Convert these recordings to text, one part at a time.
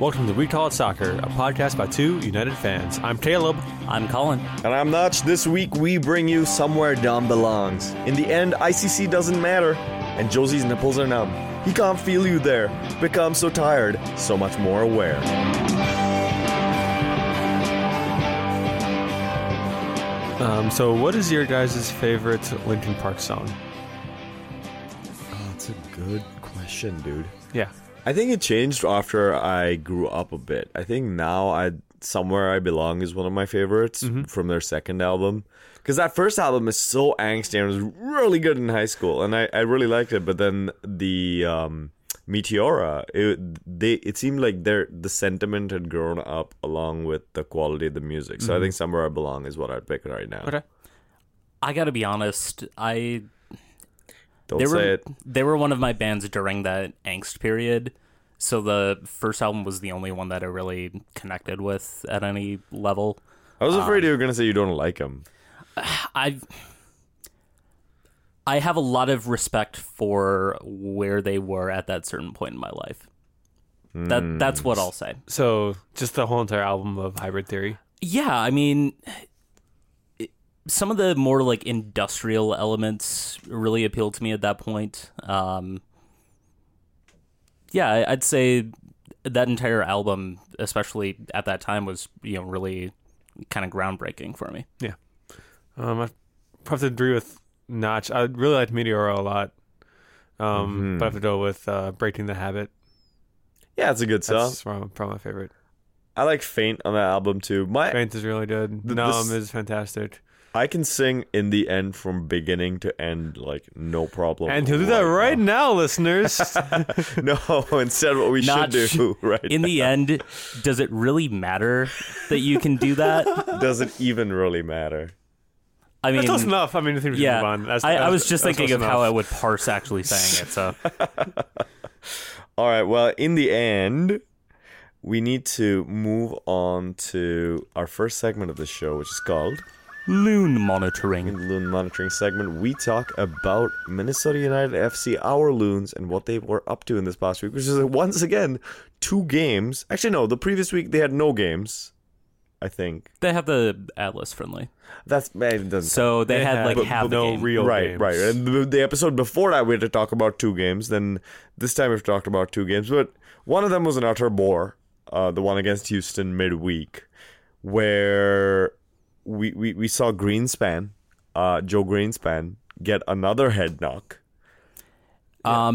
Welcome to We Call It Soccer, a podcast by two United fans. I'm Caleb. I'm Colin. And I'm Notch. This week we bring you Somewhere Dumb Belongs. In the end, ICC doesn't matter, and Josie's nipples are numb. He can't feel you there. Become so tired, so much more aware. So what is your guys' favorite Linkin Park song? Oh, that's a good question, dude. Yeah. I think it changed after I grew up a bit. I think now Somewhere I Belong is one of my favorites from their second album. Because that first album is so angsty and it was really good in high school. And I really liked it. But then the Meteora, it seemed like the sentiment had grown up along with the quality of the music. So I think Somewhere I Belong is what I'd pick right now. Okay. I gotta be honest, They were one of my bands during that angst period, so the first album was the only one that I really connected with at any level. I was afraid you were going to say you don't like them. I have a lot of respect for where they were at that certain point in my life. That's what I'll say. So just the whole entire album of Hybrid Theory? Yeah, I mean, some of the more like industrial elements really appealed to me at that point. Yeah, I'd say that entire album, especially at that time, was really kind of groundbreaking for me. Yeah, I have to agree with Notch. I really liked Meteora a lot, but I have to go with Breaking the Habit. Yeah, it's a good song. That's probably my favorite. I like Faint on that album too. Faint is really good. Numb is fantastic. I can sing In the End from beginning to end, like, no problem. And he'll do that right now, listeners. No, instead what we should do right now. In the end, does it really matter that you can do that? Does it even really matter? I mean, that's close enough. I mean, I think we should move on. I was just thinking of how I would parse actually saying it. So, all right, well, in the end, we need to move on to our first segment of the show, which is called Loon Monitoring. In the Loon Monitoring segment, we talk about Minnesota United FC, our Loons, and what they were up to in this past week, which is, once again, 2 games. Actually, no, the previous week they had no games, I think. They have the Atlas friendly. So they had like half the game. Real games. Right. And the episode before that, we had to talk about 2 games. Then this time we've talked about 2 games. But one of them was an utter bore, the one against Houston midweek, where We saw Greenspan, Joe Greenspan, get another head knock. Yeah.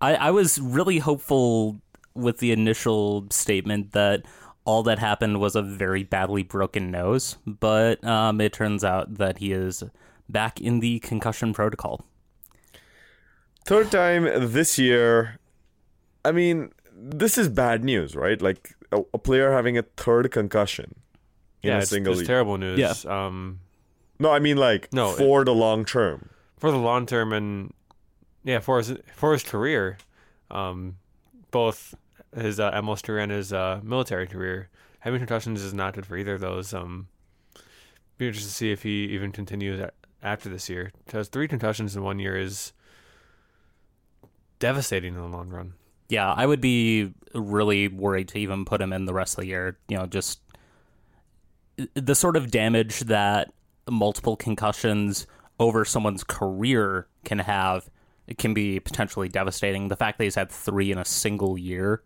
I was really hopeful with the initial statement that all that happened was a very badly broken nose, but it turns out that he is back in the concussion protocol. Third time this year. I mean, this is bad news, right? Like, a player having a third concussion. It's terrible news. Yeah. No, I mean, for the long term. For the long term, and for his career, both his MLS career and his military career, having concussions is not good for either of those. Be interested to see if he even continues after this year, because 3 concussions in 1 year is devastating in the long run. Yeah, I would be really worried to even put him in the rest of the year. Just the sort of damage that multiple concussions over someone's career can have, it can be potentially devastating. The fact that he's had 3 in a single year,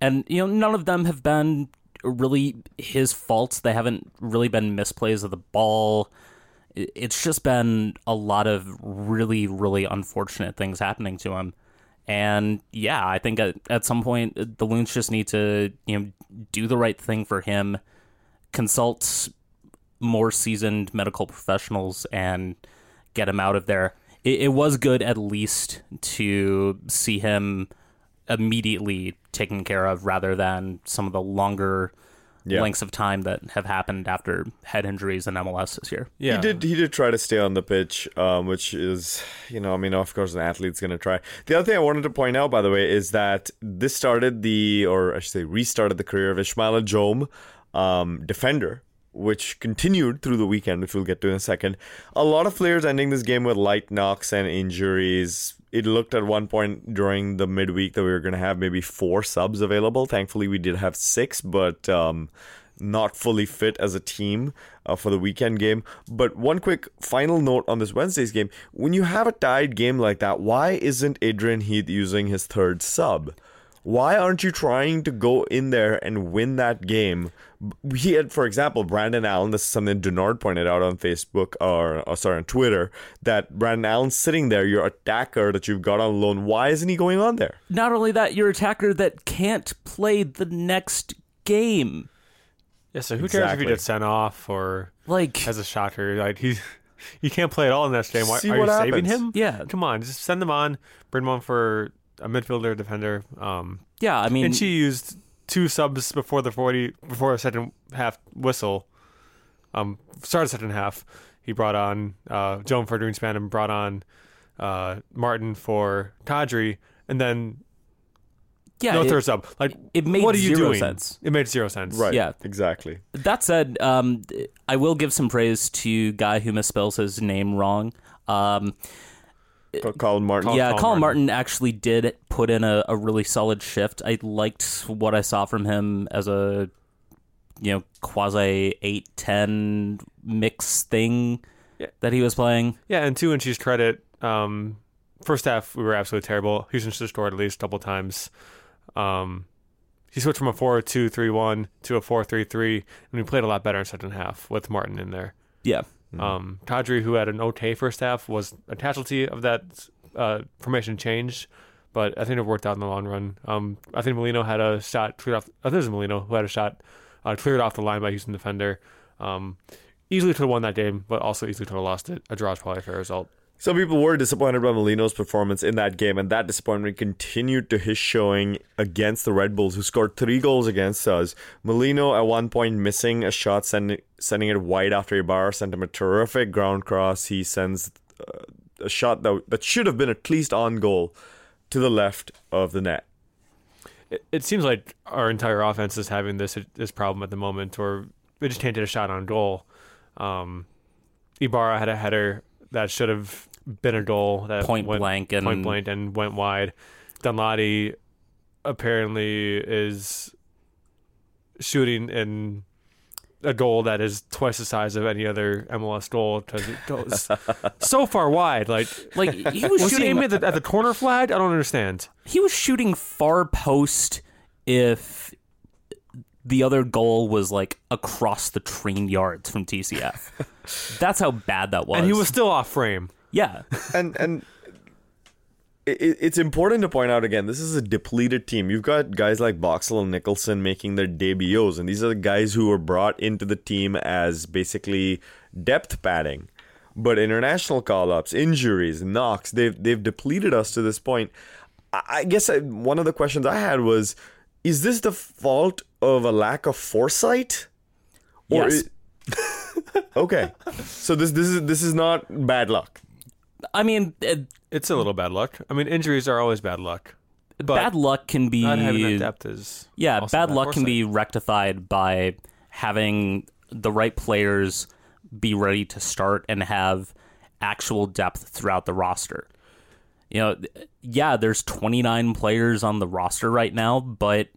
and none of them have been really his faults. They haven't really been misplays of the ball. It's just been a lot of really, really unfortunate things happening to him. And yeah, I think at some point the Loons just need to do the right thing for him. Consult more seasoned medical professionals and get him out of there. It was good at least to see him immediately taken care of rather than some of the longer lengths of time that have happened after head injuries in MLS this year. Yeah. He did try to stay on the pitch, which is, of course an athlete's going to try. The other thing I wanted to point out, by the way, is that this restarted the career of Ismaila Jome, defender, which continued through the weekend, which we'll get to in a second. A lot of players ending this game with light knocks and injuries, it looked at one point during the midweek that we were going to have maybe 4 subs available. Thankfully, we did have 6, but not fully fit as a team for the weekend game. But one quick final note on this Wednesday's game. When you have a tied game like that, why isn't Adrian Heath using his 3rd sub? Why aren't you trying to go in there and win that game? He had, for example, Brandon Allen. This is something Denard pointed out on Facebook, on Twitter, that Brandon Allen's sitting there, your attacker that you've got on loan. Why isn't he going on there? Not only that, your attacker that can't play the next game. Yeah, so who cares if he gets sent off or like as a shocker? Like he can't play at all in that game. Why are you saving him? Yeah, come on, just send him on. Bring him on for a midfielder, defender. Yeah, I mean, and she used 2 subs before the 40, before a second half whistle. Started second half. He brought on Joan for Greenspan and brought on Martin for Kadri, and then. Yeah, no third sub. Like, it made what are you doing? Sense. It made 0 sense. Right. Yeah. Exactly. That said, I will give some praise to guy who misspells his name wrong. Colin Martin. Yeah, Colin Martin actually did put in a really solid shift. I liked what I saw from him as a, you know, quasi 8-10 mix thing that he was playing. Yeah, and to Inch's credit, first half we were absolutely terrible. Houston should have scored at least a couple times. He switched from a 4-2-3-1 to a 4-3-3, and we played a lot better in second half with Martin in there. Yeah. Mm-hmm. Kadri, who had an okay first half, was a casualty of that formation change, but I think it worked out in the long run. I think Molino had a shot cleared off. I think it was Molino who had a shot cleared off the line by Houston defender. Easily could have won that game, but also easily could have lost it. A draw is probably a fair result. Some people were disappointed by Molino's performance in that game, and that disappointment continued to his showing against the Red Bulls, who scored 3 goals against us. Molino, at one point, missing a shot, sending it wide after Ibarra sent him a terrific ground cross. He sends a shot that should have been at least on goal to the left of the net. It seems like our entire offense is having this problem at the moment, or we just can't get a shot on goal. Ibarra had a header that should have been a goal that point blank and went wide. Dunlady apparently is shooting in a goal that is twice the size of any other MLS goal because it goes so far wide. Like he was shooting he at the corner flag. I don't understand. He was shooting far post if the other goal was like across the train yards from TCF. That's how bad that was. And he was still off frame. Yeah. And it's important to point out again, this is a depleted team. You've got guys like Boxall and Nicholson making their debuts, and these are the guys who were brought into the team as basically depth padding. But international call-ups, injuries, knocks, they've depleted us to this point. I guess one of the questions I had was, is this the fault of a lack of foresight? Or yes. Okay. So this is not bad luck. I mean, it's a little bad luck. I mean, injuries are always bad luck. But bad luck can be not having that depth is bad luck foresight. Can be rectified by having the right players be ready to start and have actual depth throughout the roster. You know, yeah, there's 29 players on the roster right now, but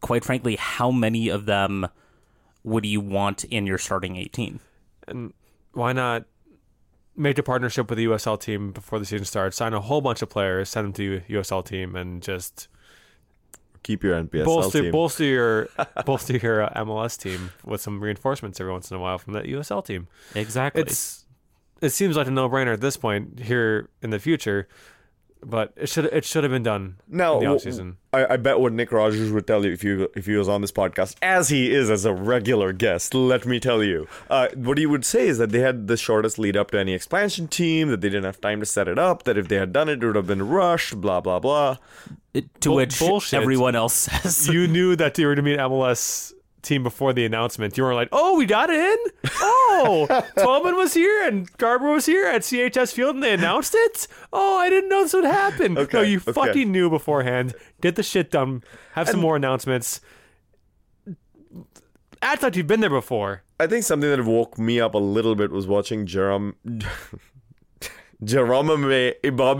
quite frankly, how many of them would you want in your starting 18? And why not make a partnership with the USL team before the season starts, sign a whole bunch of players, send them to the USL team, and just keep your NPSL team. Bolster your MLS team with some reinforcements every once in a while from that USL team. Exactly. It seems like a no-brainer at this point here in the future, but it should have been done now, in the offseason. I bet what Nick Rogers would tell you if he was on this podcast, as he is as a regular guest, let me tell you. What he would say is that they had the shortest lead up to any expansion team, that they didn't have time to set it up, that if they had done it, it would have been rushed, blah, blah, blah. Which bullshit. Everyone else says. You knew that they were going to be an MLS team before the announcement. You were like, oh, we got it in? Oh, Twelman was here and Garber was here at CHS Field and they announced it? Oh, I didn't know this would happen. Okay, no, you fucking knew beforehand. Get the shit done. Have some more announcements. Act like you've been there before. I think something that woke me up a little bit was watching Jerome Jerome Ibarra.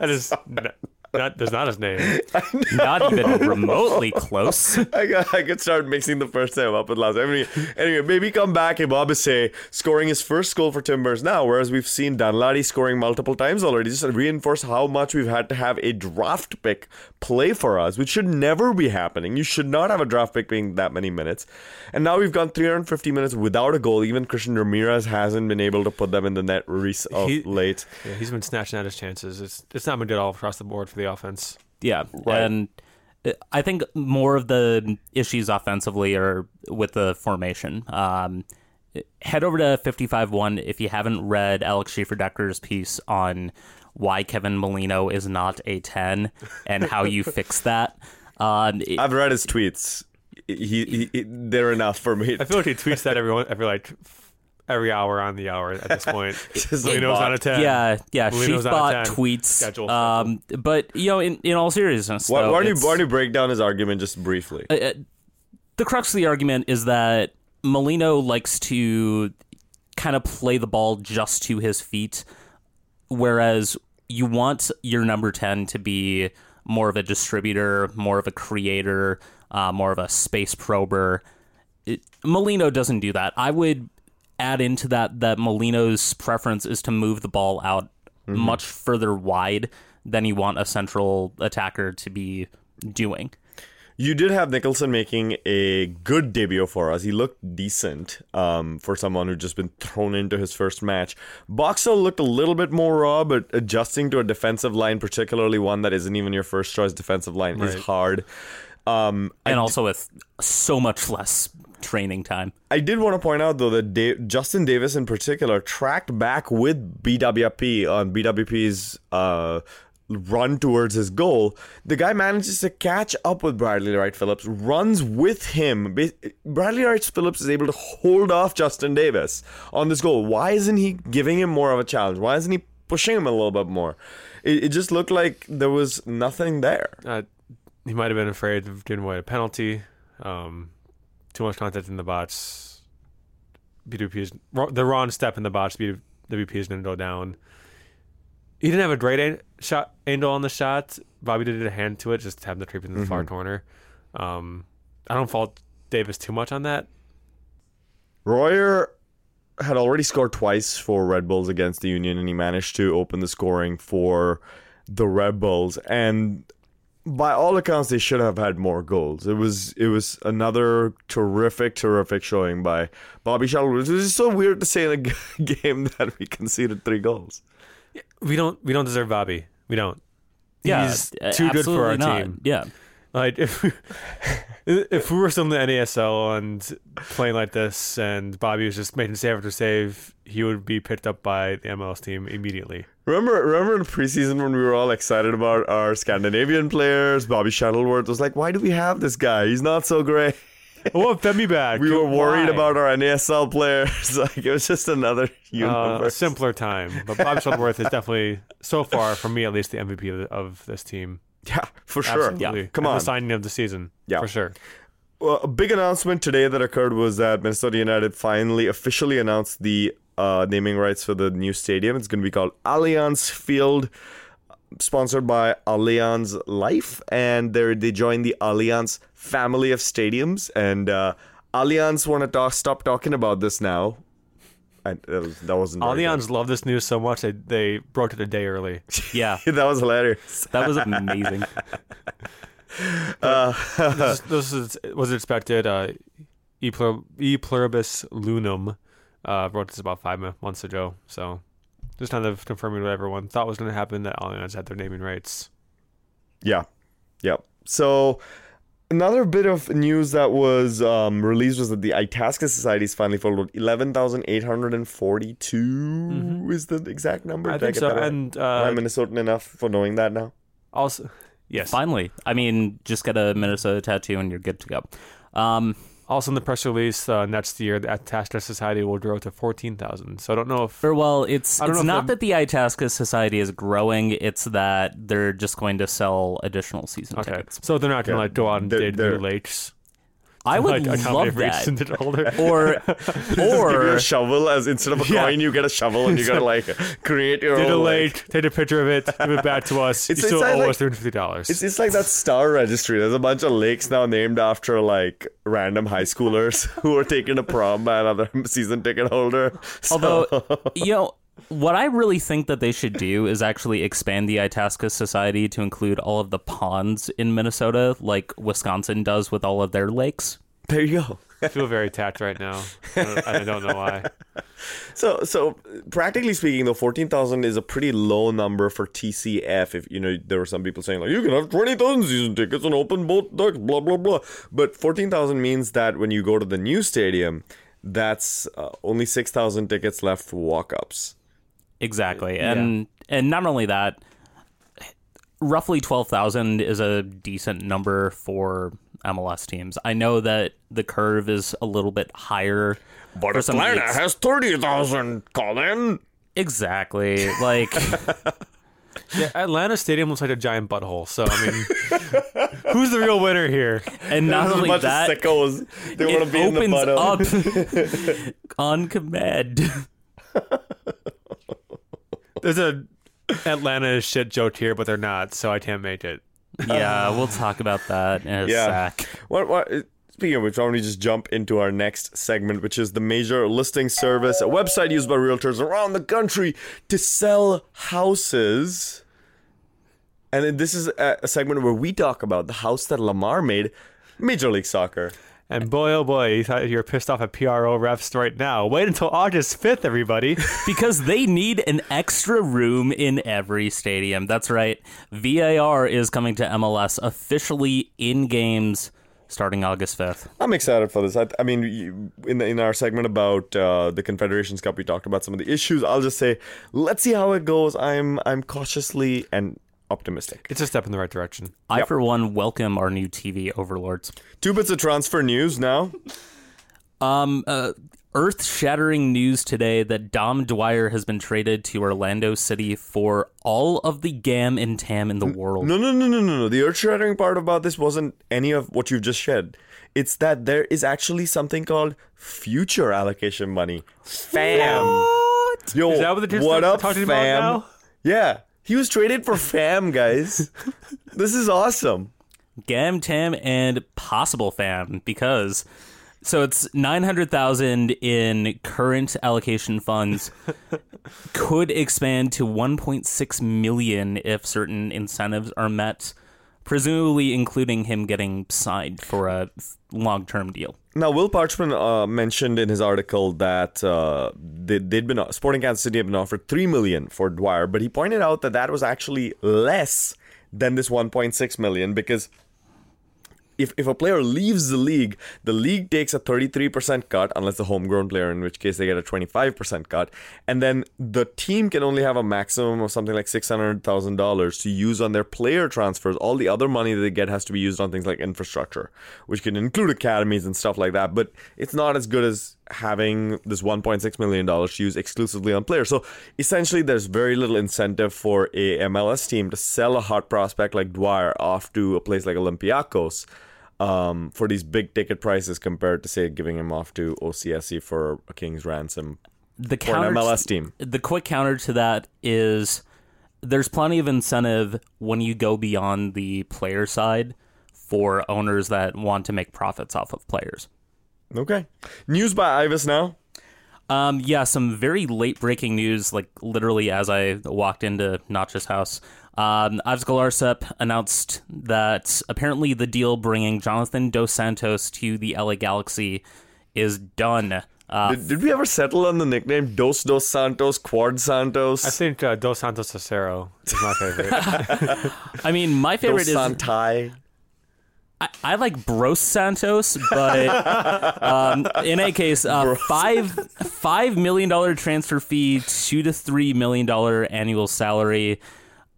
That is that's not his name. Not even remotely close. I could start mixing the first name up with last name. Anyway, maybe come back, Ibarra scoring his first goal for Timbers now, whereas we've seen Danladi scoring multiple times already. Just to reinforce how much we've had to have a draft pick play for us, which should never be happening. You should not have a draft pick being that many minutes. And now we've gone 350 minutes without a goal. Even Christian Ramirez hasn't been able to put them in the net late. Yeah, he's been snatching at his chances. It's not been good all across the board for the offense. Yeah, right. And I think more of the issues offensively are with the formation. Head over to 55-1 if you haven't read Alex Schieferdecker's piece on why Kevin Molino is not a 10 and how you fix that. I've read his tweets. They're enough for me. I feel like he tweets that every hour on the hour at this point. Molino's on a 10. Yeah. Schiefbot tweets. But, you know, in all seriousness, why don't you break down his argument just briefly? The crux of the argument is that Molino likes to kind of play the ball just to his feet, whereas you want your number 10 to be more of a distributor, more of a creator, more of a space prober. Molino doesn't do that. I would add into that Molino's preference is to move the ball out much further wide than you want a central attacker to be doing. You did have Nicholson making a good debut for us. He looked decent for someone who'd just been thrown into his first match. Boxall looked a little bit more raw, but adjusting to a defensive line, particularly one that isn't even your first choice defensive line, is hard. And also with so much less training time. I did want to point out, though, that Justin Davis in particular tracked back with BWP on BWP's run towards his goal. The guy manages to catch up with Bradley Wright-Phillips, runs with him. Bradley Wright-Phillips is able to hold off Justin Davis on this goal. Why isn't he giving him more of a challenge? Why isn't he pushing him a little bit more? It just looked like there was nothing there. He might have been afraid of giving away a penalty. Too much contact in the box. The wrong step in the box. WP is going to go down. He didn't have a great angle on the shot. Bobby did a hand to it, just having to creep in the far corner. I don't fault Davis too much on that. Royer had already scored twice for Red Bulls against the Union, and he managed to open the scoring for the Red Bulls. And by all accounts, they should have had more goals. It was another terrific showing by Bobby Shuttleworth. It was just so weird to say in a game that we conceded 3 goals. We don't deserve Bobby. We don't. Yeah, he's too good for our team. Yeah, like if we were still in the NASL and playing like this, and Bobby was just making save after save, he would be picked up by the MLS team immediately. Remember in preseason when we were all excited about our Scandinavian players, Bobby Shuttleworth was like, why do we have this guy? He's not so great. I want Femi back. We were worried about our NASL players. Like, it was just another universe. Simpler time. But Bobby Shuttleworth is definitely, so far, for me at least, the MVP of this team. Yeah, for sure. Absolutely. Yeah. Come on. The signing of the season. Yeah. For sure. Well, a big announcement today that occurred was that Minnesota United finally officially announced the naming rights for the new stadium. It's going to be called Allianz Field, sponsored by Allianz Life, and they join the Allianz family of stadiums. And Allianz want to stop talking about this now. That wasn't Allianz love this news so much they broke it a day early. Yeah, that was hilarious. That was amazing. This was expected. E pluribus lunum. Wrote this about 5 months ago, so just kind of confirming what everyone thought was going to happen, that Allianz had their naming rights. Yeah. So another bit of news that was released was that the Itasca Society is finally followed. 11,842 is the exact number. I think so. And am I Minnesotan enough for knowing that now? Also, yes. Finally, I mean, just get a Minnesota tattoo and you're good to go. Also in the press release, next year, the Itasca Society will grow to 14,000. So I don't know if... It's not that the Itasca Society is growing. It's that they're just going to sell additional season tickets. So they're not going to go out and dig new lakes. I would love that. Or give you a shovel as instead of a coin, you get a shovel and you gotta like create your own. Take a picture of it, give it back to us. It's, you still owe us $350. It's like that star registry. There's a bunch of lakes now named after like random high schoolers who were taken to prom by another season ticket holder. So. Although, you know, what I really think that they should do is actually expand the Itasca Society to include all of the ponds in Minnesota, like Wisconsin does with all of their lakes. There you go. I feel very tapped right now. I don't know why. So practically speaking, though, 14,000 is a pretty low number for TCF. If you know, there were some people saying like you can have 20,000 season tickets and open both ducks, blah blah blah. But 14,000 means that when you go to the new stadium, that's only 6,000 tickets left for walk-ups. Exactly, and not only that, roughly 12,000 is a decent number for MLS teams. I know that the curve is a little bit higher. But Atlanta has 30,000, Colin. Exactly, like yeah, Atlanta Stadium looks like a giant butthole. So I mean, who's the real winner here? And not only that, sickos, they want to be in the bottom. On command. There's a Atlanta shit joke here, but they're not, so I can't make it. Yeah, we'll talk about that in a sec. What? Speaking of which, why don't we just jump into our next segment, which is the major listing service, a website used by realtors around the country to sell houses. And this is a segment where we talk about the house that Lamar made, Major League Soccer. And boy, oh boy, you're pissed off at PRO refs right now. Wait until August 5th, everybody. Because they need an extra room in every stadium. That's right. VAR is coming to MLS officially in games starting August 5th. I'm excited for this. I mean, in our segment about the Confederations Cup, we talked about some of the issues. I'll just say, let's see how it goes. I'm cautiously and optimistic. It's a step in the right direction. I, for one, welcome our new TV overlords. Two bits of transfer news now. Earth-shattering news today that Dom Dwyer has been traded to Orlando City for all of the gam and tam in the world. No. The earth-shattering part about this wasn't any of what you've just said. It's that there is actually something called future allocation money. Fam. What? Yo, is that what they're talking about now? Yeah. He was traded for fam, guys. This is awesome. Gam, tam, and possible fam, because... So it's 900,000 in current allocation funds. Could expand to 1.6 million if certain incentives are met, presumably including him getting signed for a long-term deal. Now, Will Parchman mentioned in his article that Sporting Kansas City had been offered $3 million for Dwyer, but he pointed out that was actually less than this $1.6 million because if a player leaves the league takes a 33% cut, unless a homegrown player, in which case they get a 25% cut, and then the team can only have a maximum of something like $600,000 to use on their player transfers. All the other money that they get has to be used on things like infrastructure, which can include academies and stuff like that, but it's not as good as having this $1.6 million to use exclusively on players. So essentially, there's very little incentive for a MLS team to sell a hot prospect like Dwyer off to a place like Olympiacos for these big ticket prices compared to, say, giving him off to OCSC for a king's ransom for an MLS team. The quick counter to that is there's plenty of incentive when you go beyond the player side for owners that want to make profits off of players. Okay. News by Ivis now? Some very late-breaking news, like literally as I walked into Notch's house. Ives Galarsep announced that apparently the deal bringing Jonathan Dos Santos to the LA Galaxy is done. Did we ever settle on the nickname Dos Santos, Quad Santos? I think Dos Santos Cicero is my favorite. I mean, my favorite is... Dos Santai. I like Bros Santos, but in any case, $5 million transfer fee, $2 to $3 million annual salary.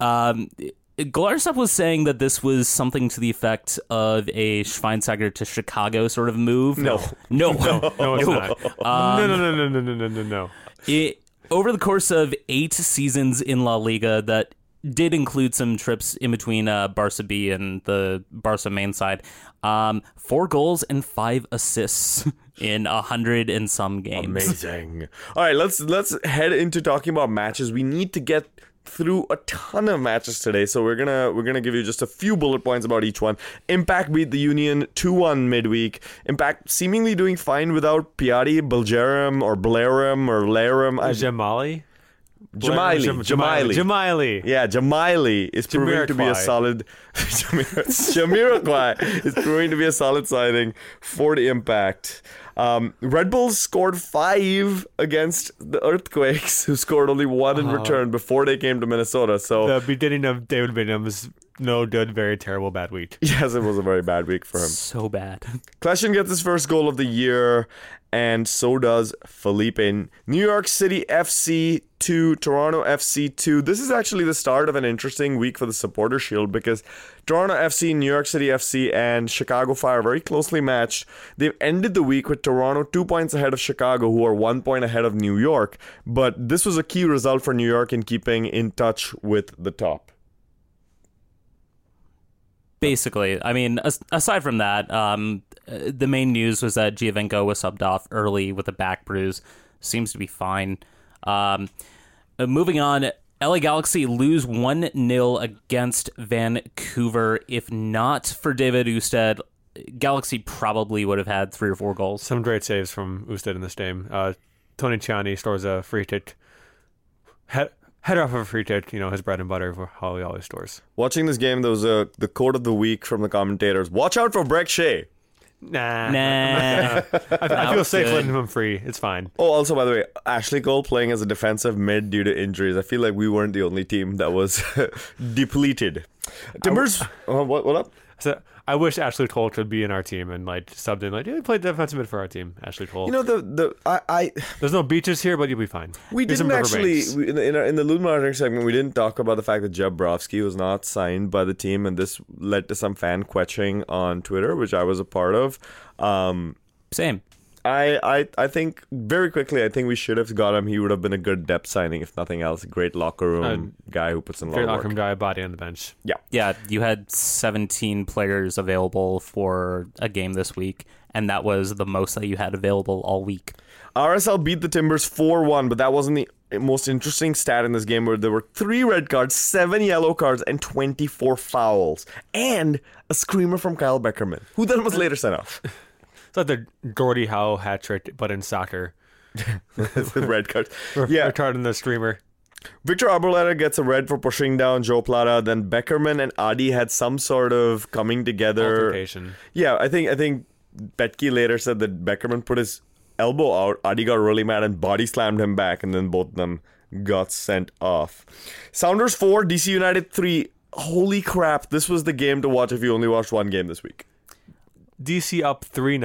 Galarsep was saying that this was something to the effect of a Schweinsteiger to Chicago sort of move. No, it's not. No. Over the course of 8 seasons in La Liga, that did include some trips in between Barca B and the Barca main side. 4 goals and 5 assists in 100 and some games. Amazing. All right, let's head into talking about matches. We need to get through a ton of matches today, so we're gonna give you just a few bullet points about each one. Impact beat the Union 2-1 midweek. Impact seemingly doing fine without Piatti, Beljerum, or Blairum, or Larum. Jamaili. Yeah, Jamaili is proving to be a solid. Jamiroquai is proving to be a solid signing for the Impact. Red Bulls scored 5 against the Earthquakes, who scored only 1 in return before they came to Minnesota. So the beginning of David Bingham's very terrible bad week. Yes, it was a very bad week for him. So bad. Kleshin gets his first goal of the year, and so does Felipe. New York City FC 2, Toronto FC 2. This is actually the start of an interesting week for the Supporter Shield, because Toronto FC, New York City FC, and Chicago Fire very closely matched. They've ended the week with Toronto 2 points ahead of Chicago, who are 1 point ahead of New York. But this was a key result for New York in keeping in touch with the top. Basically, I mean, aside from that, the main news was that Giovinco was subbed off early with a back bruise. Seems to be fine. Moving on, LA Galaxy lose 1-0 against Vancouver. If not for David Ousted, Galaxy probably would have had 3 or 4 goals. Some great saves from Ousted in this game. Tony Ciani stores a free kick. Head off of a free kick, you know, his bread and butter for how he always stores. Watching this game, there was the quote of the week from the commentators. Watch out for Breck Shea. Nah. I feel safe letting him free. It's fine. Oh, also, by the way, Ashley Cole playing as a defensive mid due to injuries. I feel like we weren't the only team that was depleted. Timbers, what up? So, I wish Ashley Cole could be in our team and like subbed in. Like, yeah, he played defensive mid for our team, Ashley Cole. You know, I there's no beaches here, but you'll be fine. We didn't actually in the Loon Monitoring segment. We didn't talk about the fact that Jeb Brovsky was not signed by the team, and this led to some fan quetching on Twitter, which I was a part of. Same. I think very quickly, I think we should have got him. He would have been a good depth signing, if nothing else. Great locker room guy who puts in a lot of work. Great locker room guy, body on the bench. Yeah. Yeah, you had 17 players available for a game this week, and that was the most that you had available all week. RSL beat the Timbers 4-1, but that wasn't the most interesting stat in this game, where there were 3 red cards, 7 yellow cards, and 24 fouls. And a screamer from Kyle Beckerman, who then was later sent off. It's like the Gordie Howe hat trick, but in soccer. The red card. Yeah. Red card in the streamer. Victor Arboleda gets a red for pushing down Joe Plata. Then Beckerman and Adi had some sort of coming together. Altercation. Yeah, I think Petke later said that Beckerman put his elbow out. Adi got really mad and body slammed him back. And then both of them got sent off. Sounders 4, DC United 3. Holy crap. This was the game to watch if you only watched one game this week. DC up 3-0, and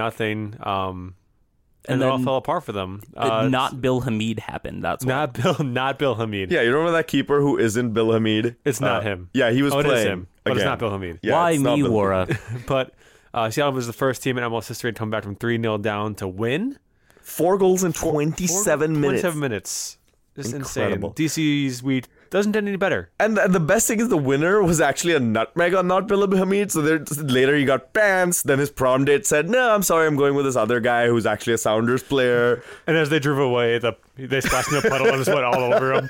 then it all fell apart for them. Not Bill Hamid happened. That's not why. Not Bill Hamid. Yeah, you remember that keeper who isn't Bill Hamid? It's not him. Yeah, he was playing. It is him, but it's not Bill Hamid. Yeah, why me, Wara? But Seattle was the first team in MLS history to come back from 3-0 down to win. 4 goals in 27 minutes. 27 minutes. Just incredible. Insane. DC's week doesn't get any better. And the best thing is the winner was actually a nutmeg on not Bill Hamid. So later he got pants. Then his prom date said, no, I'm sorry, I'm going with this other guy who's actually a Sounders player. And as they drove away, they splashed in a puddle and just went all over him.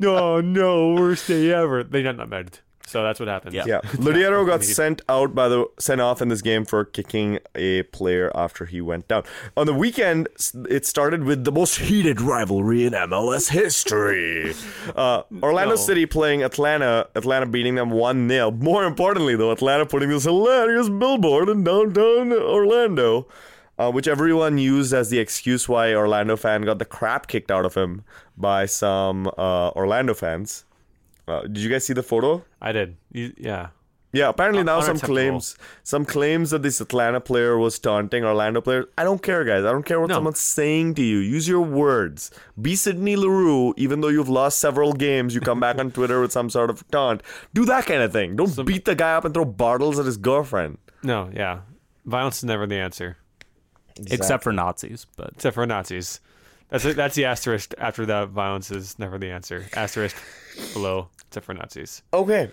No, worst day ever. They got nutmegged. So that's what happened. Yeah. Ludiero got sent off in this game for kicking a player after he went down. On the weekend, it started with the most heated rivalry in MLS history. Orlando City playing Atlanta. Atlanta beating them 1-0. More importantly, though, Atlanta putting this hilarious billboard in downtown Orlando, which everyone used as the excuse why Orlando fan got the crap kicked out of him by some Orlando fans. Did you guys see the photo? I did. Yeah. Yeah, apparently now some claims that this Atlanta player was taunting Orlando players. I don't care, guys. I don't care what someone's saying to you. Use your words. Be Sidney LaRue, even though you've lost several games, you come back on Twitter with some sort of taunt. Do that kind of thing. Don't beat the guy up and throw bottles at his girlfriend. No, yeah. Violence is never the answer. Exactly. Except for Nazis. That's the asterisk after that. Violence is never the answer. Asterisk below, except for Nazis. Okay.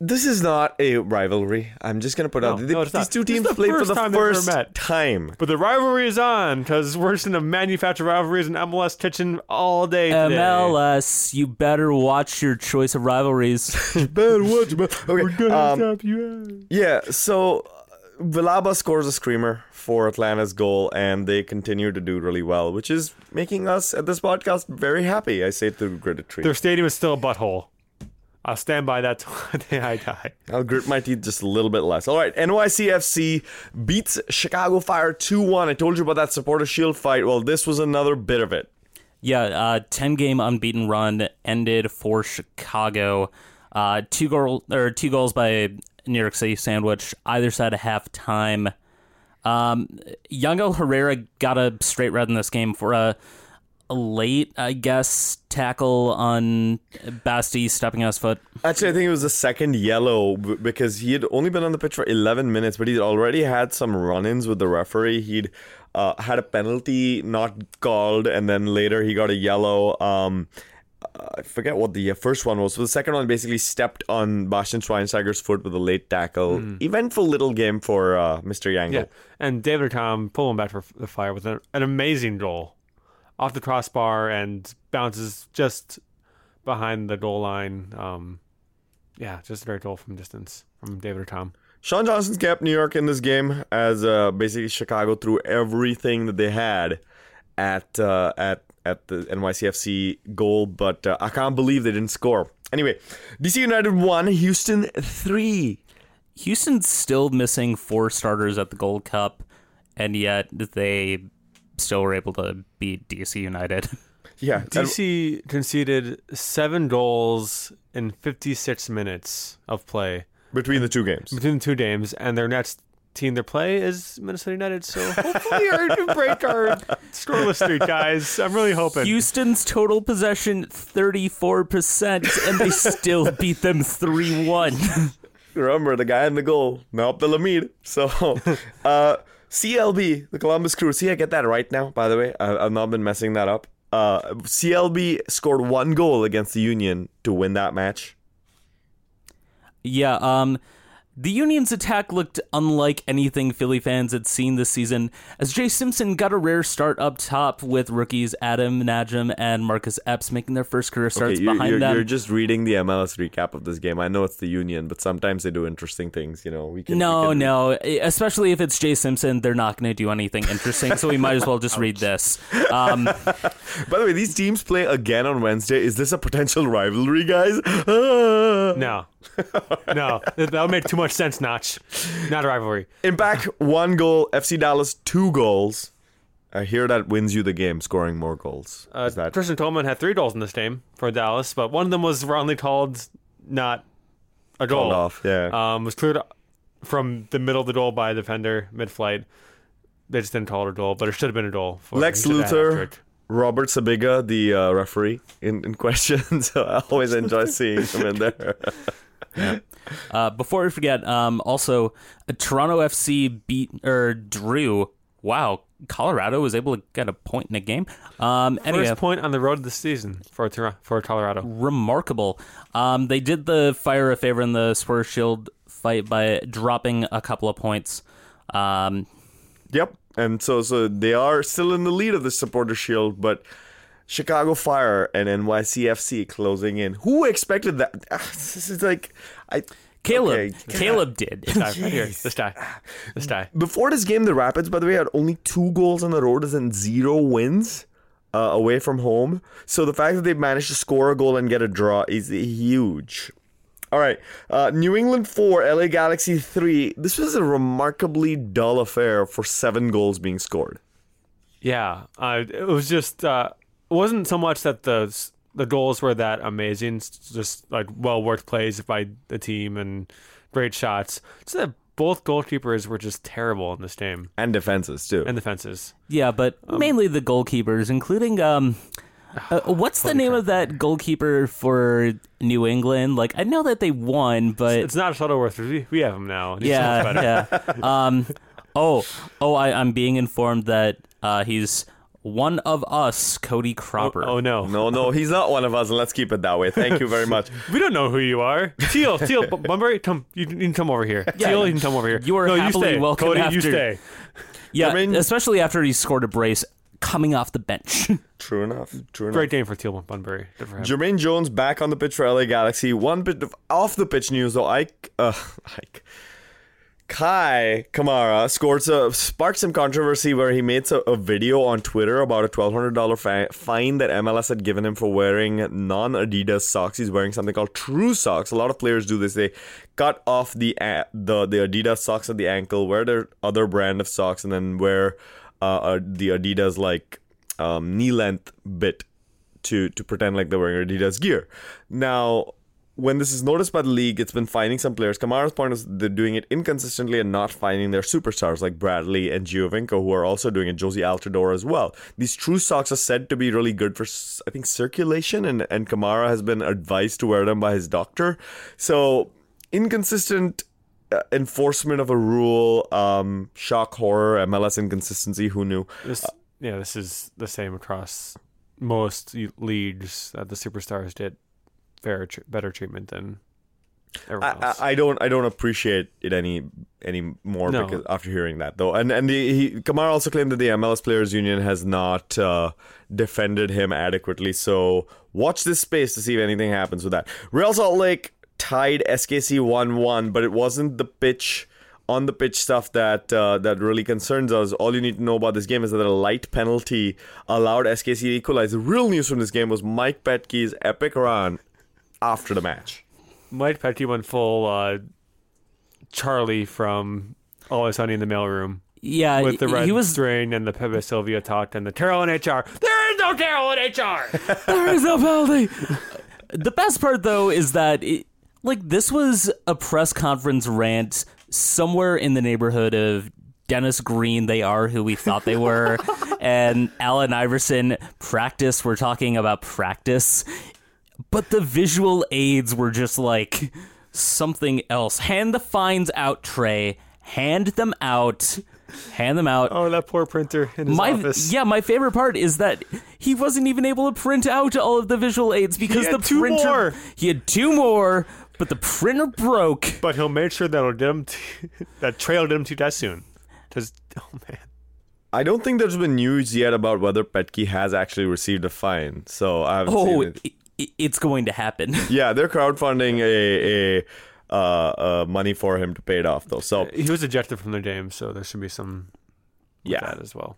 This is not a rivalry. I'm just going to put out... These two teams played for the first time. But the rivalry is on, because we're just going to manufacture rivalries in MLS kitchen all day today. MLS, you better watch your choice of rivalries. We're going to stop you out. Yeah, so Villalba scores a screamer for Atlanta's goal, and they continue to do really well, which is making us, at this podcast, very happy. I say it through gritted teeth. Their stadium is still a butthole. I'll stand by that till the day I die. I'll grit my teeth just a little bit less. All right, NYCFC beats Chicago Fire 2-1. I told you about that supporter shield fight. Well, this was another bit of it. Yeah, 10-game unbeaten run ended for Chicago. Two goals by New York City Sandwich, either side of halftime. Yango Herrera got a straight red in this game for a late, I guess, tackle on Basti stepping on his foot. Actually, I think it was the second yellow because he had only been on the pitch for 11 minutes, but he'd already had some run-ins with the referee. He'd had a penalty not called, and then later he got a yellow. I forget what the first one was. So the second one basically stepped on Bastian Schweinsteiger's foot with a late tackle. Eventful little game for Mr. Yango. Yeah. And David Tom pulling back for the Fire with an amazing goal. Off the crossbar and bounces just behind the goal line. Yeah, just a great goal from distance from David or Tom. Sean Johnson's kept New York in this game as basically Chicago threw everything that they had at the NYCFC goal, but I can't believe they didn't score. Anyway, DC United 1, Houston 3. Houston's still missing four starters at the Gold Cup, and yet they still were able to beat DC United. Yeah, DC conceded 7 goals in 56 minutes of play between the two games, and their next team they play is Minnesota United. So hopefully, we can break our scoreless streak, guys. I'm really hoping. Houston's total possession 34%, and they still beat them 3-1. Remember the guy in the goal, Nope, the Lamid. So, CLB, the Columbus Crew. See, I get that right now, by the way. I've not been messing that up. CLB scored 1 goal against the Union to win that match. Yeah, the Union's attack looked unlike anything Philly fans had seen this season, as Jay Simpson got a rare start up top with rookies Adam Najum and Marcus Epps making their first career starts behind them. You're just reading the MLS recap of this game. I know it's the Union, but sometimes they do interesting things. You know, No, especially if it's Jay Simpson, they're not going to do anything interesting, so we might as well just read this. By the way, these teams play again on Wednesday. Is this a potential rivalry, guys? No. That would make too much sense, Notch. Not a rivalry. Impact, 1 goal. FC Dallas, 2 goals. I hear that wins you the game, scoring more goals. Tristan Coleman had 3 goals in this game for Dallas, but one of them was wrongly called not a goal. Called off, yeah. Was cleared from the middle of the goal by a defender mid-flight. They just didn't call it a goal, but it should have been a goal. Lex Luthor, Robert Sabiga, the referee in question, so I always enjoy seeing him in there. Yeah. Before we forget, also, Toronto FC drew. Wow, Colorado was able to get a point in a game. First point on the road this season for Colorado. Remarkable. They did the Fire a favor in the Spurs Shield fight by dropping a couple of points. Yep, and so they are still in the lead of the Supporter Shield, but Chicago Fire and NYCFC closing in. Who expected that? This is like... Caleb did. This guy. Before this game, the Rapids, by the way, had only 2 goals on the road and 0 wins away from home. So the fact that they managed to score a goal and get a draw is huge. All right. New England 4, LA Galaxy 3. This was a remarkably dull affair for 7 goals being scored. Yeah. It was just... it wasn't so much that the goals were that amazing, just like well-worked plays by the team and great shots. It's that both goalkeepers were just terrible in this game. And defenses, too. Yeah, but mainly the goalkeepers, including... what's the name of that goalkeeper for New England? Like, I know that they won, but... It's not Shuttleworth. We have him now. He's better. Yeah. I'm being informed that he's... one of us, Cody Cropper. Oh no. No, he's not one of us, and let's keep it that way. Thank you very much. We don't know who you are. Teal, Bunbury, you can come over here. Yeah. Teal, you can come over here. You are happily welcome. Cody, you stay. Yeah, especially after he scored a brace coming off the bench. True enough. Great game for Teal Bunbury. Jermaine Jones back on the pitch for LA Galaxy. One bit of off-the-pitch news, though. Kai Kamara sparked some controversy where he made a video on Twitter about a $1,200 fine that MLS had given him for wearing non-Adidas socks. He's wearing something called True Socks. A lot of players do this. They cut off the Adidas socks at the ankle, wear their other brand of socks, and then wear the Adidas knee-length bit to pretend like they're wearing Adidas gear. Now, when this is noticed by the league, it's been fining some players. Kamara's point is they're doing it inconsistently and not finding their superstars like Bradley and Giovinco, who are also doing it, Josie Altidore as well. These True Socks are said to be really good for, I think, circulation, and Kamara has been advised to wear them by his doctor. So, inconsistent enforcement of a rule, shock, horror, MLS inconsistency, who knew? This is the same across most leagues that the superstars did. Better treatment than everyone else. I don't appreciate it any more because after hearing that, though, and Kamara also claimed that the MLS Players Union has not defended him adequately. So watch this space to see if anything happens with that. Real Salt Lake tied SKC 1-1, but it wasn't the pitch. On the pitch stuff that really concerns us. All you need to know about this game is that a light penalty allowed SKC to equalize. The real news from this game was Mike Petke's epic run after the match. Mike Petke went full Charlie from Always Sunny in the Mailroom. Yeah, with the red string and the Pepe Sylvia talk and the Terrell in HR. There is no Terrell in HR. There is no penalty. The best part though is that this was a press conference rant somewhere in the neighborhood of Dennis Green. They are who we thought they were, and Allen Iverson practice. We're talking about practice. But the visual aids were just like something else. Hand the fines out, Trey. Hand them out. Oh, that poor printer in his office. Yeah, my favorite part is that he wasn't even able to print out all of the visual aids because he had two more, but the printer broke. But he'll make sure that Trey will dim to that soon. Oh, man. I don't think there's been news yet about whether Petke has actually received a fine, so I haven't seen it. It's going to happen. Yeah, they're crowdfunding money for him to pay it off, though. So he was ejected from their game, so there should be some that as well.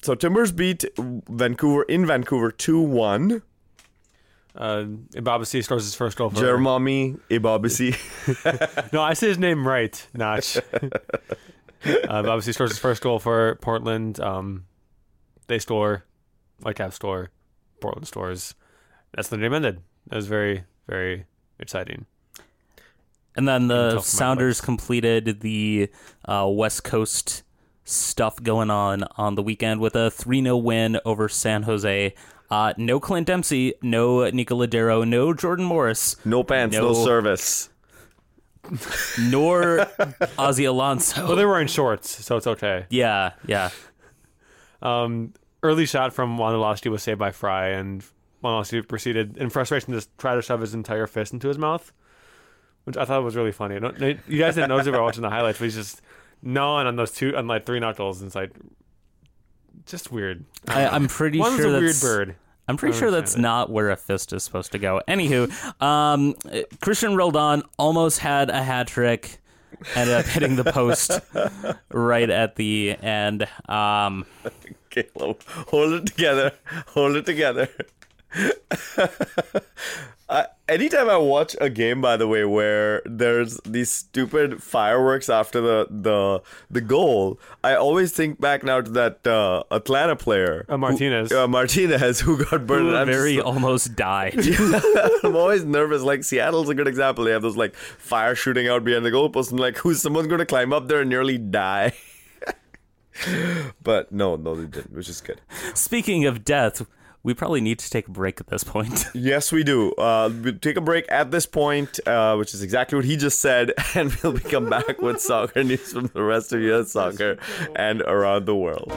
So Timbers beat Vancouver in Vancouver 2-1. Ibabasi scores his first goal for Jermami Ibabasi. No, I said his name right, Notch. Ibabasi scores his first goal for Portland. They score. Whitecaps score. Portland scores. That's the game ended. That was very, very exciting. And then the Sounders completed the West Coast stuff going on the weekend with a 3-0 win over San Jose. No Clint Dempsey, no Nico Ladero, no Jordan Morris. No pants, no service. Nor Ozzy Alonso. Well, they're wearing shorts, so it's okay. Yeah. Early shot from Juan Elosti was saved by Fry, and Juan Elosti proceeded in frustration to try to shove his entire fist into his mouth, which I thought was really funny. You guys didn't notice it by watching the highlights, but he's just gnawing on those three knuckles, and it's just weird. I'm pretty sure that's a weird bird. I'm pretty sure that's not where a fist is supposed to go. Anywho, Christian Roldan almost had a hat trick, ended up hitting the post right at the end. Caleb, hold it together. Anytime I watch a game, by the way, where there's these stupid fireworks after the goal, I always think back now to that Atlanta player, Martinez, who got burned. Almost died. Yeah, I'm always nervous. Like, Seattle's a good example. They have those fire shooting out behind the goalpost. I'm like, who's someone's going to climb up there and nearly die? But no, they didn't, which is good. Speaking of death, we probably need to take a break at this point. Yes, we do. We take a break at this point, which is exactly what he just said, and we'll come back with soccer news from the rest of U.S. soccer and around the world.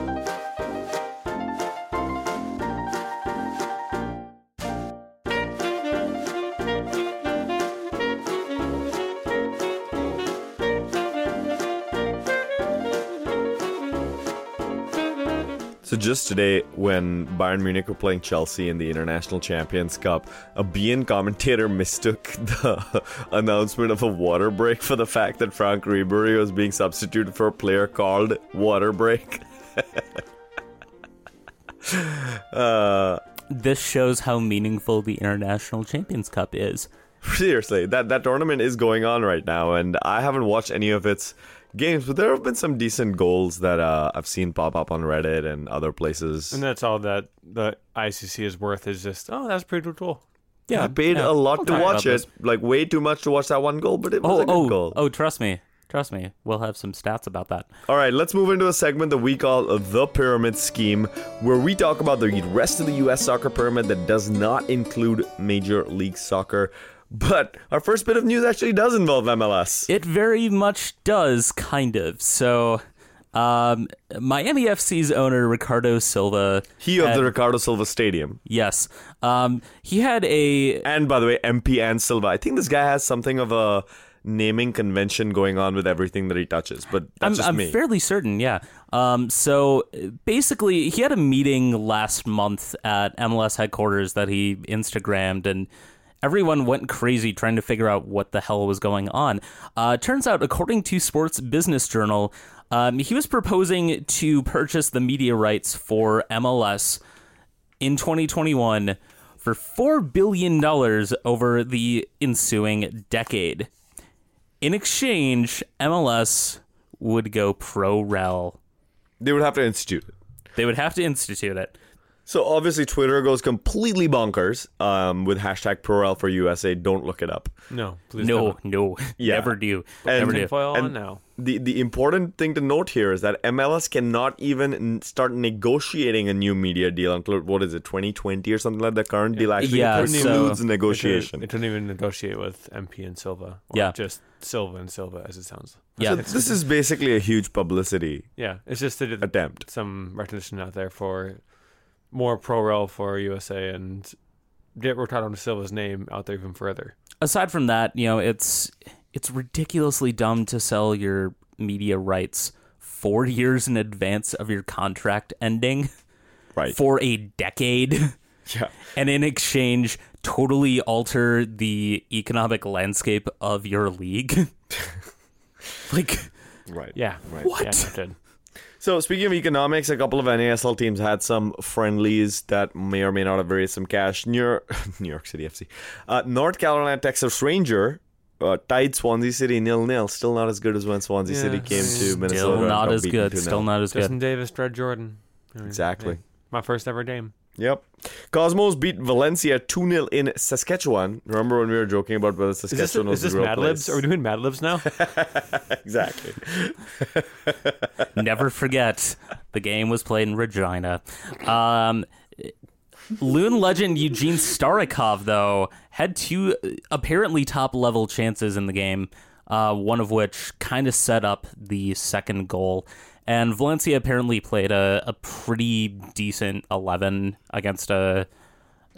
So just today, when Bayern Munich were playing Chelsea in the International Champions Cup, a BN commentator mistook the announcement of a water break for the fact that Franck Ribery was being substituted for a player called Water Break. This shows how meaningful the International Champions Cup is. Seriously, that tournament is going on right now, and I haven't watched any of its games, but there have been some decent goals that I've seen pop up on Reddit and other places. And that's all that the ICC is worth, is just, oh, that's pretty cool. Yeah, I paid a lot to watch it, like way too much to watch that one goal, but it was a good goal. Oh, trust me, we'll have some stats about that. All right, let's move into a segment that we call The Pyramid Scheme, where we talk about the rest of the U.S. soccer pyramid that does not include Major League Soccer. But our first bit of news actually does involve MLS. It very much does, kind of. So, Miami FC's owner, Ricardo Silva... He of the Ricardo Silva Stadium. Yes. He had a... And by the way, MP and Silva. I think this guy has something of a naming convention going on with everything that he touches, but I'm fairly certain, yeah. So basically, he had a meeting last month at MLS headquarters that he Instagrammed, and everyone went crazy trying to figure out what the hell was going on. Turns out, according to Sports Business Journal, he was proposing to purchase the media rights for MLS in 2021 for $4 billion over the ensuing decade. In exchange, MLS would go pro-rel. They would have to institute it. So obviously Twitter goes completely bonkers with hashtag pro-rel for USA. Don't look it up. No, please don't. Never do. And the important thing to note here is that MLS cannot even start negotiating a new media deal until, 2020 or something like that. The current deal actually includes negotiation. It couldn't even negotiate with MP and Silva. Just Silva and Silva, as it sounds. Yeah. So this is basically a huge publicity it's just an attempt. Some recognition out there for... more pro-rel for USA and get Ricardo Silva's name out there even further. Aside from that, it's ridiculously dumb to sell your media rights 4 years in advance of your contract ending, right? For a decade, and in exchange, totally alter the economic landscape of your league. What? Yeah, so, speaking of economics, a couple of NASL teams had some friendlies that may or may not have raised some cash. New York City FC. North Carolina, Texas Ranger tied Swansea City 0-0. Still not as good as when Swansea City came to Minnesota. Still not as good. Justin Davis, Fred Jordan. Exactly. My first ever game. Yep. Cosmos beat Valencia 2-0 in Saskatchewan. Remember when we were joking about whether Saskatchewan was the real Mad Libs? Place? Are we doing Mad Libs now? Exactly. Never forget, the game was played in Regina. Loon legend Eugene Starikov, though, had two apparently top-level chances in the game, one of which kind of set up the second goal. And Valencia apparently played a pretty decent 11 against a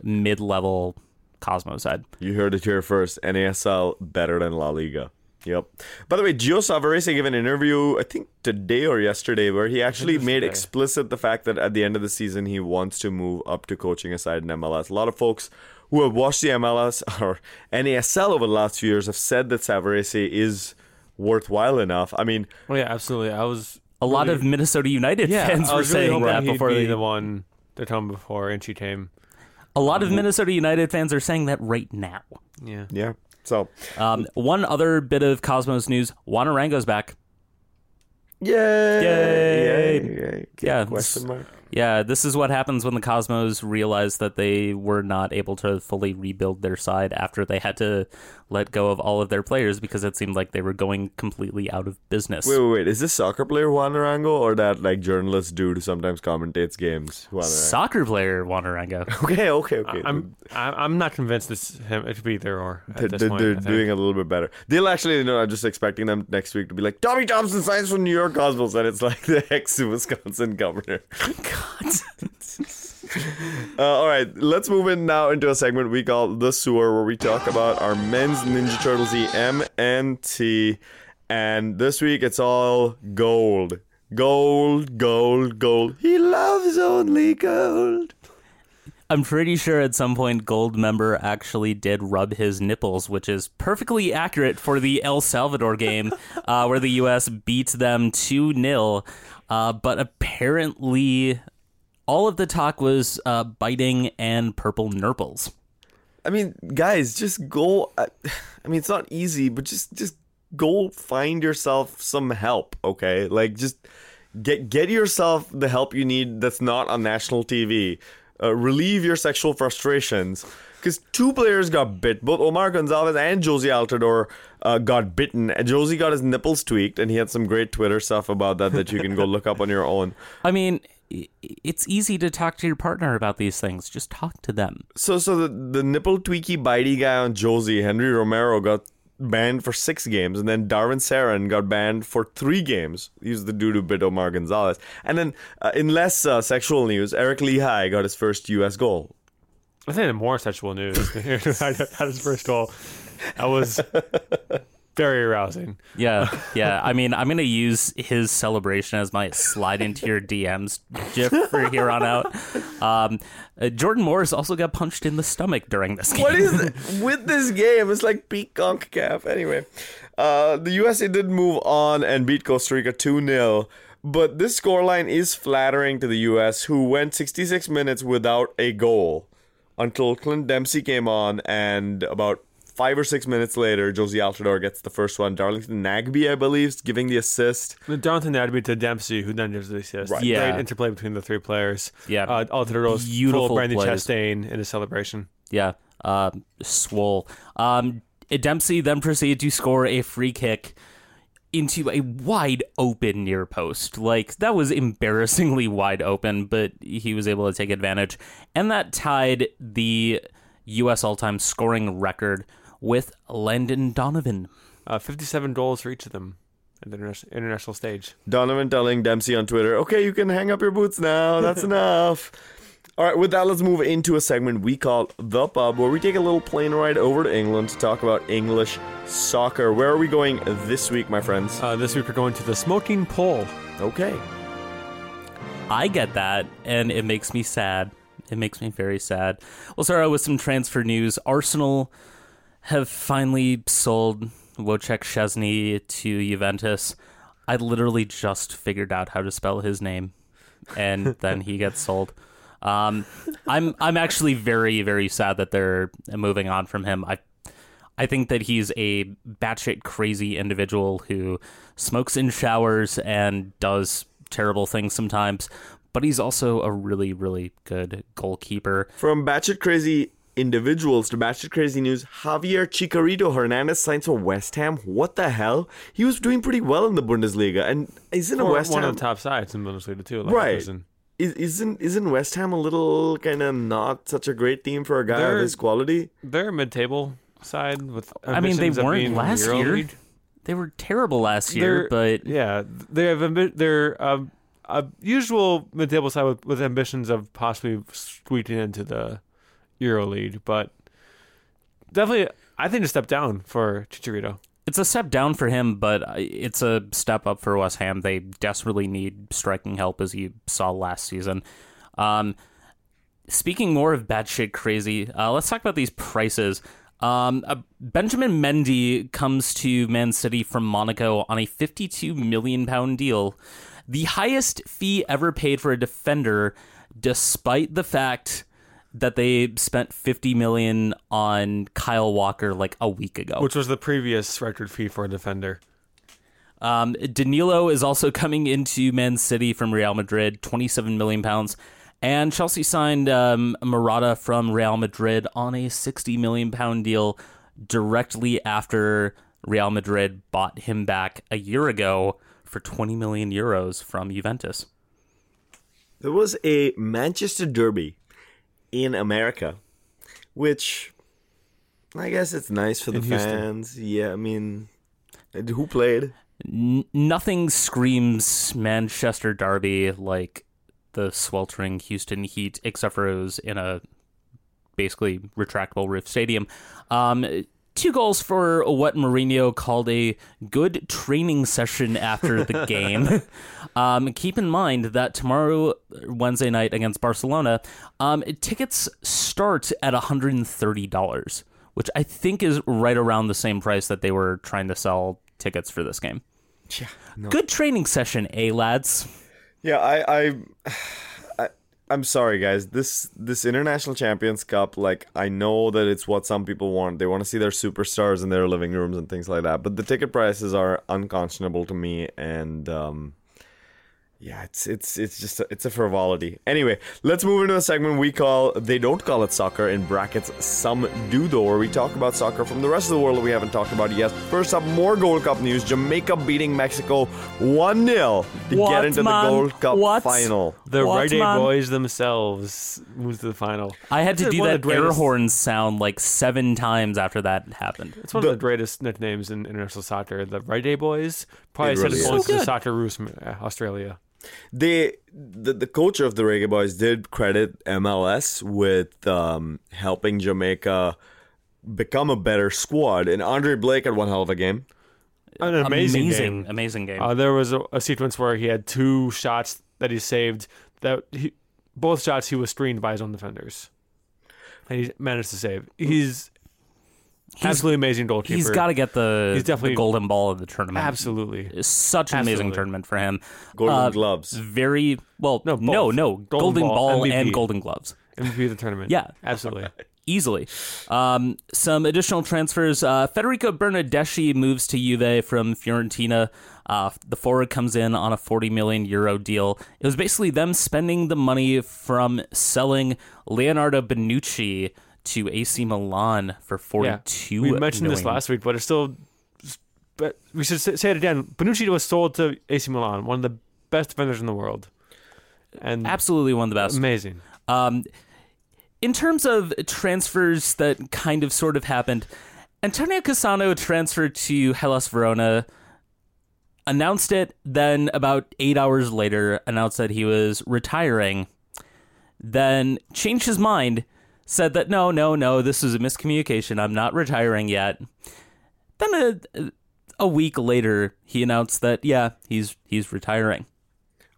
mid-level Cosmos side. You heard it here first. NASL better than La Liga. Yep. By the way, Gio Savarese gave an interview, I think today or yesterday, where he actually made explicit the fact that at the end of the season, he wants to move up to coaching a side in MLS. A lot of folks who have watched the MLS or NASL over the last few years have said that Savarese is worthwhile enough. I mean... Well, yeah, absolutely. I was... A lot of Minnesota United fans were saying that before he'd be the one that come before, and she came. A lot of Minnesota United fans are saying that right now. Yeah, yeah. So, one other bit of Cosmos news: Juan Arango's back. Yay! Yeah. Question mark. Yeah, this is what happens when the Cosmos realized that they were not able to fully rebuild their side after they had to let go of all of their players because it seemed like they were going completely out of business. Wait. Is this soccer player Juan Arango or that journalist dude who sometimes commentates games? Soccer player Juan Arango. Okay. I'm not convinced it's him. It could be either or. They're doing a little bit better. They'll actually, I'm just expecting them next week to be like, Tommy Thompson signs for New York Cosmos, and it's like the ex-Wisconsin governor. All right, let's move in now into a segment we call The Sewer, where we talk about our men's Ninja Turtles EM and T. And this week it's all gold. Gold, gold, gold. He loves only gold. I'm pretty sure at some point Goldmember actually did rub his nipples, which is perfectly accurate for the El Salvador game where the U.S. beat them 2-0. But apparently all of the talk was biting and purple nurples. I mean, guys, just go. I mean, it's not easy, but just go find yourself some help, okay? Like, just get yourself the help you need that's not on national TV. Relieve your sexual frustrations, because two players got bit. Both Omar Gonzalez and Josie Altidore got bitten. Josie got his nipples tweaked, and he had some great Twitter stuff about that you can go look up on your own. I mean, it's easy to talk to your partner about these things. Just talk to them. So the nipple tweaky bitey guy on Josie, Henry Romero, got banned for 6 games, and then Darwin Sarin got banned for 3 games. He's the dude who bit Omar Gonzalez. And then, in less sexual news, Eric Lehigh got his first U.S. goal. I think in more sexual news, I got his first goal. That was very arousing. Yeah. I mean, I'm going to use his celebration as my slide into your DMs gif from here on out. Jordan Morris also got punched in the stomach during this game. What is it with this game? It's like peacock calf. Anyway, the USA did move on and beat Costa Rica 2-0. But this scoreline is flattering to the US, who went 66 minutes without a goal until Clint Dempsey came on, and about 5 or 6 minutes later, Josie Altidore gets the first one. Darlington Nagbe, I believe, is giving the assist. Darlington Nagbe to Dempsey, who then gives the assist. Right. Yeah. Great interplay between the three players. Yeah. Altidore's full of Brandon Chastain in his celebration. Yeah. Swole. Dempsey then proceeded to score a free kick into a wide open near post. Like, that was embarrassingly wide open, but he was able to take advantage. And that tied the U.S. all-time scoring record with Landon Donovan. 57 goals for each of them at the international stage. Donovan telling Dempsey on Twitter, okay, you can hang up your boots now. That's enough. All right, with that, let's move into a segment we call The Pub, where we take a little plane ride over to England to talk about English soccer. Where are we going this week, my friends? This week we're going to the smoking pole. Okay. I get that, and it makes me sad. It makes me very sad. We'll start out with some transfer news. Arsenal have finally sold Wojciech Szczesny to Juventus. I literally just figured out how to spell his name, and then he gets sold. I'm actually very, very sad that they're moving on from him. I think that he's a batshit crazy individual who smokes in showers and does terrible things sometimes. But he's also a really, really good goalkeeper. From batshit crazy individuals to batshit crazy news, Javier Chicharito Hernandez signs for West Ham. What the hell? He was doing pretty well in the Bundesliga, and isn't West Ham one of the top sides in Bundesliga too? Like, right? Isn't West Ham a little kind of not such a great team for a guy of his quality? They're a mid-table side with. I mean, they weren't last year. They were terrible last year, but yeah, they have a usual mid-table side with ambitions of possibly squeaking into the Euro League, but definitely, I think, a step down for Chicharito. It's a step down for him, but it's a step up for West Ham. They desperately need striking help, as you saw last season. Speaking more of bad shit crazy, let's talk about these prices. Benjamin Mendy comes to Man City from Monaco on a £52 million deal. The highest fee ever paid for a defender, despite the fact that they spent $50 million on Kyle Walker like a week ago. Which was the previous record fee for a defender. Danilo is also coming into Man City from Real Madrid, £27 million. And Chelsea signed Morata from Real Madrid on a £60 million deal directly after Real Madrid bought him back a year ago for 20 million euros from Juventus. There was a Manchester derby in America, which I guess it's nice for the fans. Yeah, I mean, who played? Nothing screams Manchester derby like the sweltering Houston heat, except for it was in a basically retractable roof stadium. Two goals for what Mourinho called a good training session after the game. Keep in mind that tomorrow, Wednesday night against Barcelona, tickets start at $130, which I think is right around the same price that they were trying to sell tickets for this game. Yeah, no. Good training session, lads? Yeah, I'm sorry, guys. This International Champions Cup, like, I know that it's what some people want. They want to see their superstars in their living rooms and things like that. But the ticket prices are unconscionable to me, and yeah, it's just it's a frivolity. Anyway, let's move into a segment we call "They Don't Call It Soccer" in brackets. Some do though, where we talk about soccer from the rest of the world that we haven't talked about yet. First up, more Gold Cup news: Jamaica beating Mexico 1-0 to get into the Gold Cup final. The Rite Aid Boys themselves moved to the final. I had to do that air horn sound like 7 times after that happened. It's one of the greatest nicknames in international soccer. The Rite Aid Boys probably said it belongs to Socceroos from Australia. The coach of the Reggae Boys did credit MLS with helping Jamaica become a better squad. And Andre Blake had one hell of a game. An amazing game. There was a sequence where he had 2 shots that he saved. Both shots he was screened by his own defenders. And he managed to save. He's absolutely amazing goalkeeper. He's got to get the golden ball of the tournament. Absolutely. It's such an amazing tournament for him. Golden gloves. Very, well, no. Golden ball MVP. And golden gloves. MVP of the tournament. Yeah. Absolutely. Easily. Some additional transfers. Federico Bernardeschi moves to Juve from Fiorentina. The forward comes in on a 40 million euro deal. It was basically them spending the money from selling Leonardo Bonucci to AC Milan for 42 million. We mentioned this last week, but it's still... But we should say it again. Bonucci was sold to AC Milan, one of the best defenders in the world. And absolutely one of the best. Amazing. In terms of transfers that kind of sort of happened, Antonio Cassano transferred to Hellas Verona, announced it, then about 8 hours later, announced that he was retiring, then changed his mind, said that, no, this is a miscommunication. I'm not retiring yet. Then a week later, he announced that, he's retiring.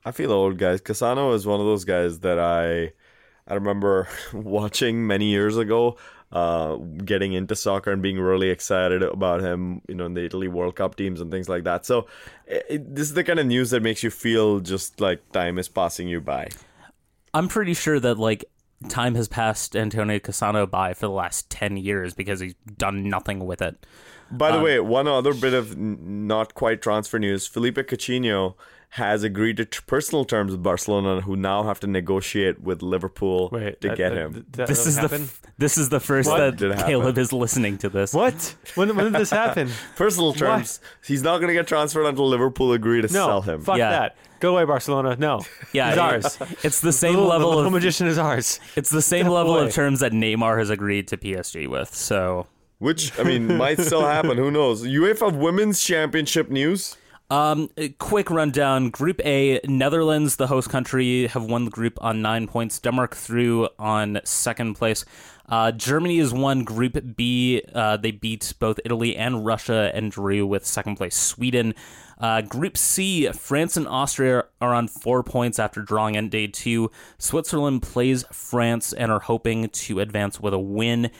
I feel old, guys. Cassano is one of those guys that I remember watching many years ago, getting into soccer and being really excited about him, in the Italy World Cup teams and things like that. So this is the kind of news that makes you feel just like time is passing you by. I'm pretty sure that, like, time has passed Antonio Cassano by for the last 10 years because he's done nothing with it. By the way, one other bit of not quite transfer news. Felipe Coutinho has agreed to personal terms with Barcelona, who now have to negotiate with Liverpool to get him. This is the first that Caleb is listening to this. What? When did this happen? Personal terms. What? He's not going to get transferred until Liverpool agree to sell him. Fuck that. Go away, Barcelona. No. Yeah, he's ours. It's the same level. The magician is ours. It's the same level of terms that Neymar has agreed to PSG with. So, which, I mean, might still happen. Who knows? UEFA Women's Championship news. Quick rundown. Group A, Netherlands, the host country, have won the group on 9 points. Denmark through on second place. Germany has won Group B. They beat both Italy and Russia and drew with second place Sweden. Group C, France and Austria are on 4 points after drawing on day 2. Switzerland plays France and are hoping to advance with a win.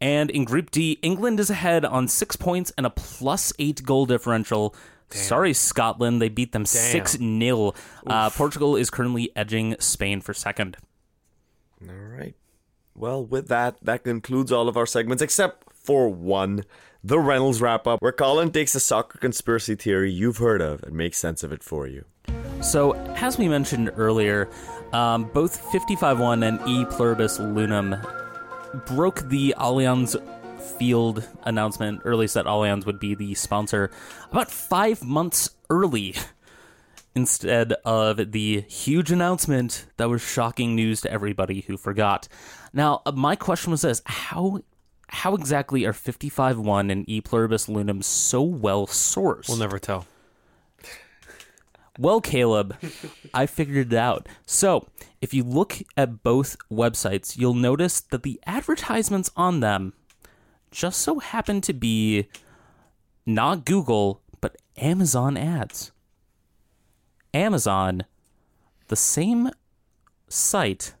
And in Group D, England is ahead on 6 points and a +8 goal differential. Damn. Sorry, Scotland. They beat them 6-0. Portugal is currently edging Spain for second. All right. Well, with that concludes all of our segments, except for one, the Reynolds Wrap-Up, where Colin takes a soccer conspiracy theory you've heard of and makes sense of it for you. So, as we mentioned earlier, both 55-1 and E Pluribus Lunum broke the Allianz Field announcement, or at least that Allianz would be the sponsor, about 5 months early, instead of the huge announcement that was shocking news to everybody who forgot. Now, my question was this: how exactly are 55-1 and E Pluribus Lunum so well sourced? We'll never tell. Well, Caleb, I figured it out. So, if you look at both websites, you'll notice that the advertisements on them just so happened to be not Google, but Amazon ads. Amazon, the same site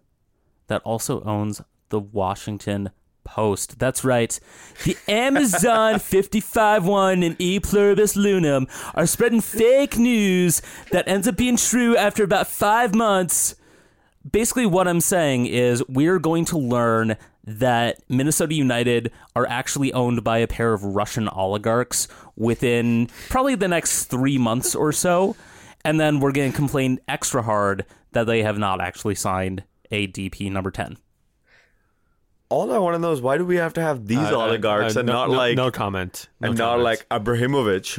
that also owns the Washington Post. That's right. The Amazon 55-1 and E Pluribus Unum are spreading fake news that ends up being true after about 5 months. Basically, what I'm saying is we're going to learn that Minnesota United are actually owned by a pair of Russian oligarchs within probably the next 3 months or so. And then we're going to complain extra hard that they have not actually signed a DP number 10. All I want to know is why do we have to have these oligarchs and not Abramovich,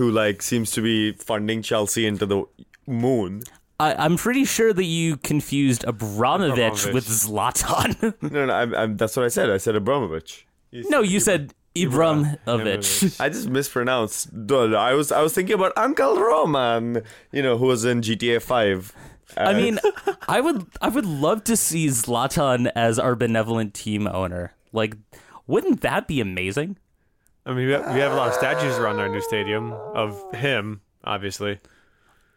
who seems to be funding Chelsea into the moon. I'm pretty sure that you confused Abramovich with Zlatan. No, I'm, that's what I said. I said Abramovich. You said Ibramovich. I just mispronounced. I was thinking about Uncle Roman, who was in GTA 5. I would love to see Zlatan as our benevolent team owner. Wouldn't that be amazing? We have a lot of statues around our new stadium of him, obviously.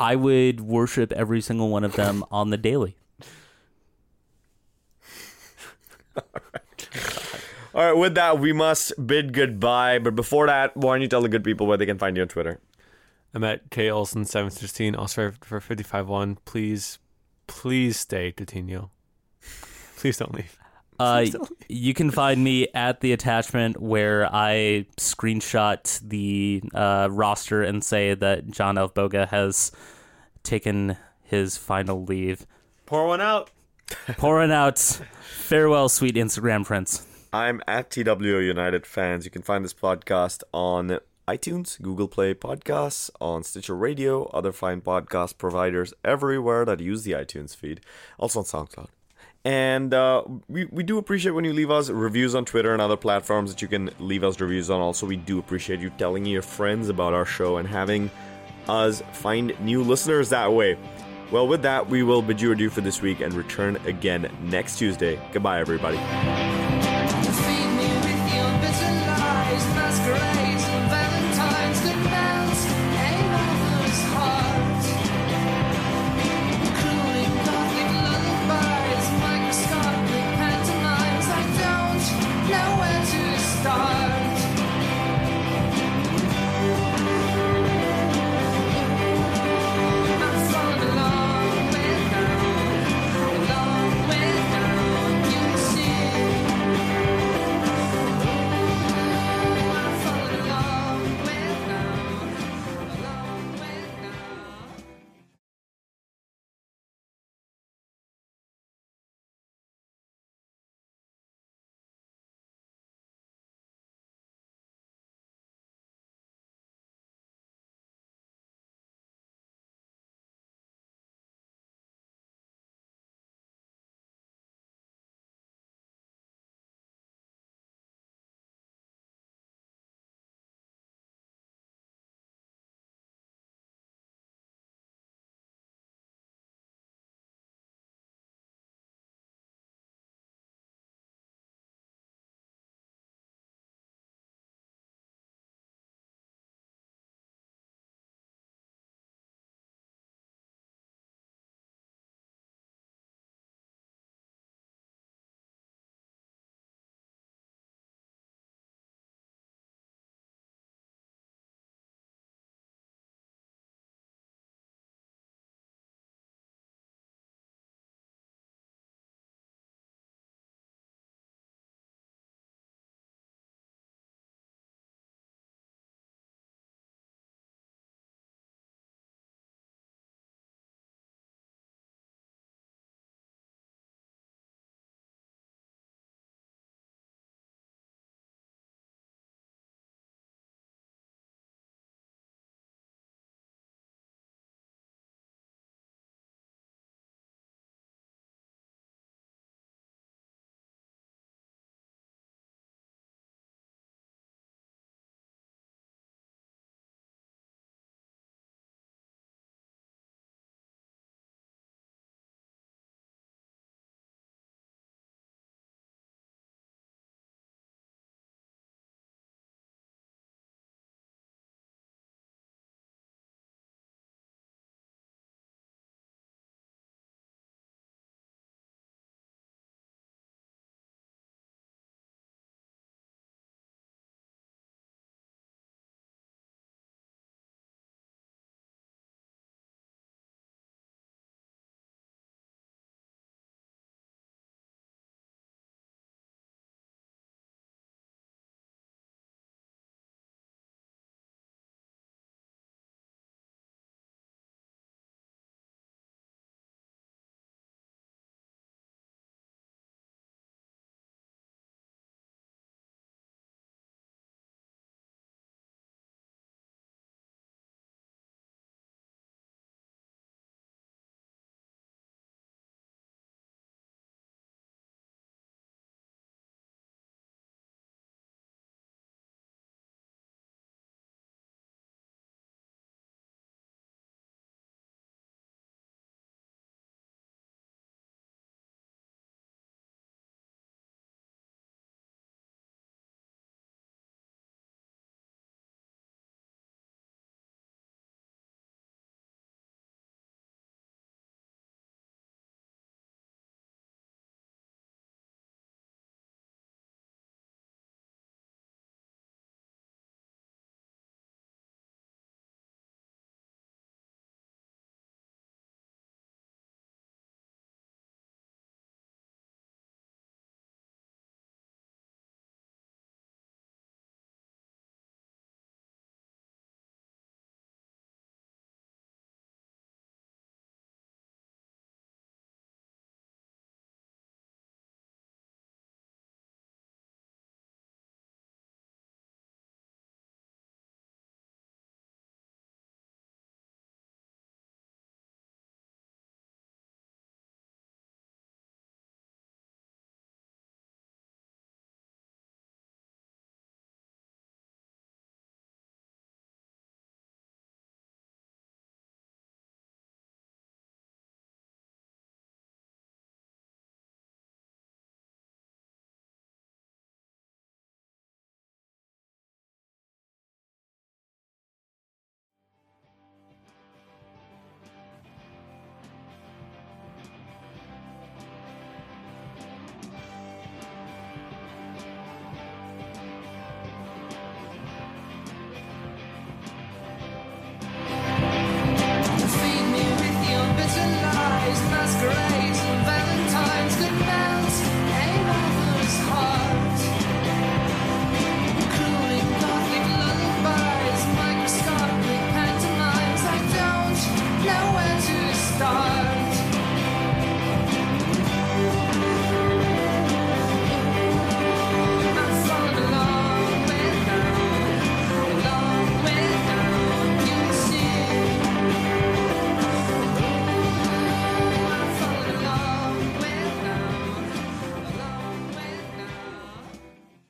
I would worship every single one of them on the daily. All right, with that, we must bid goodbye. But before that, why don't you tell the good people where they can find you on Twitter? I'm at kolson716, also for 55-1. Please stay, Coutinho. Please don't leave. You can find me at the attachment where I screenshot the roster and say that John Elfboga has taken his final leave. Pour one out. Farewell, sweet Instagram prince. I'm at TWO United Fans. You can find this podcast on iTunes, Google Play Podcasts, on Stitcher Radio, other fine podcast providers everywhere that use the iTunes feed. Also on SoundCloud. And we do appreciate when you leave us reviews on Twitter and other platforms that you can leave us reviews on. Also, we do appreciate you telling your friends about our show and having us find new listeners that way. Well, with that, we will bid you adieu for this week and return again next Tuesday. Goodbye, everybody. lies masquerade.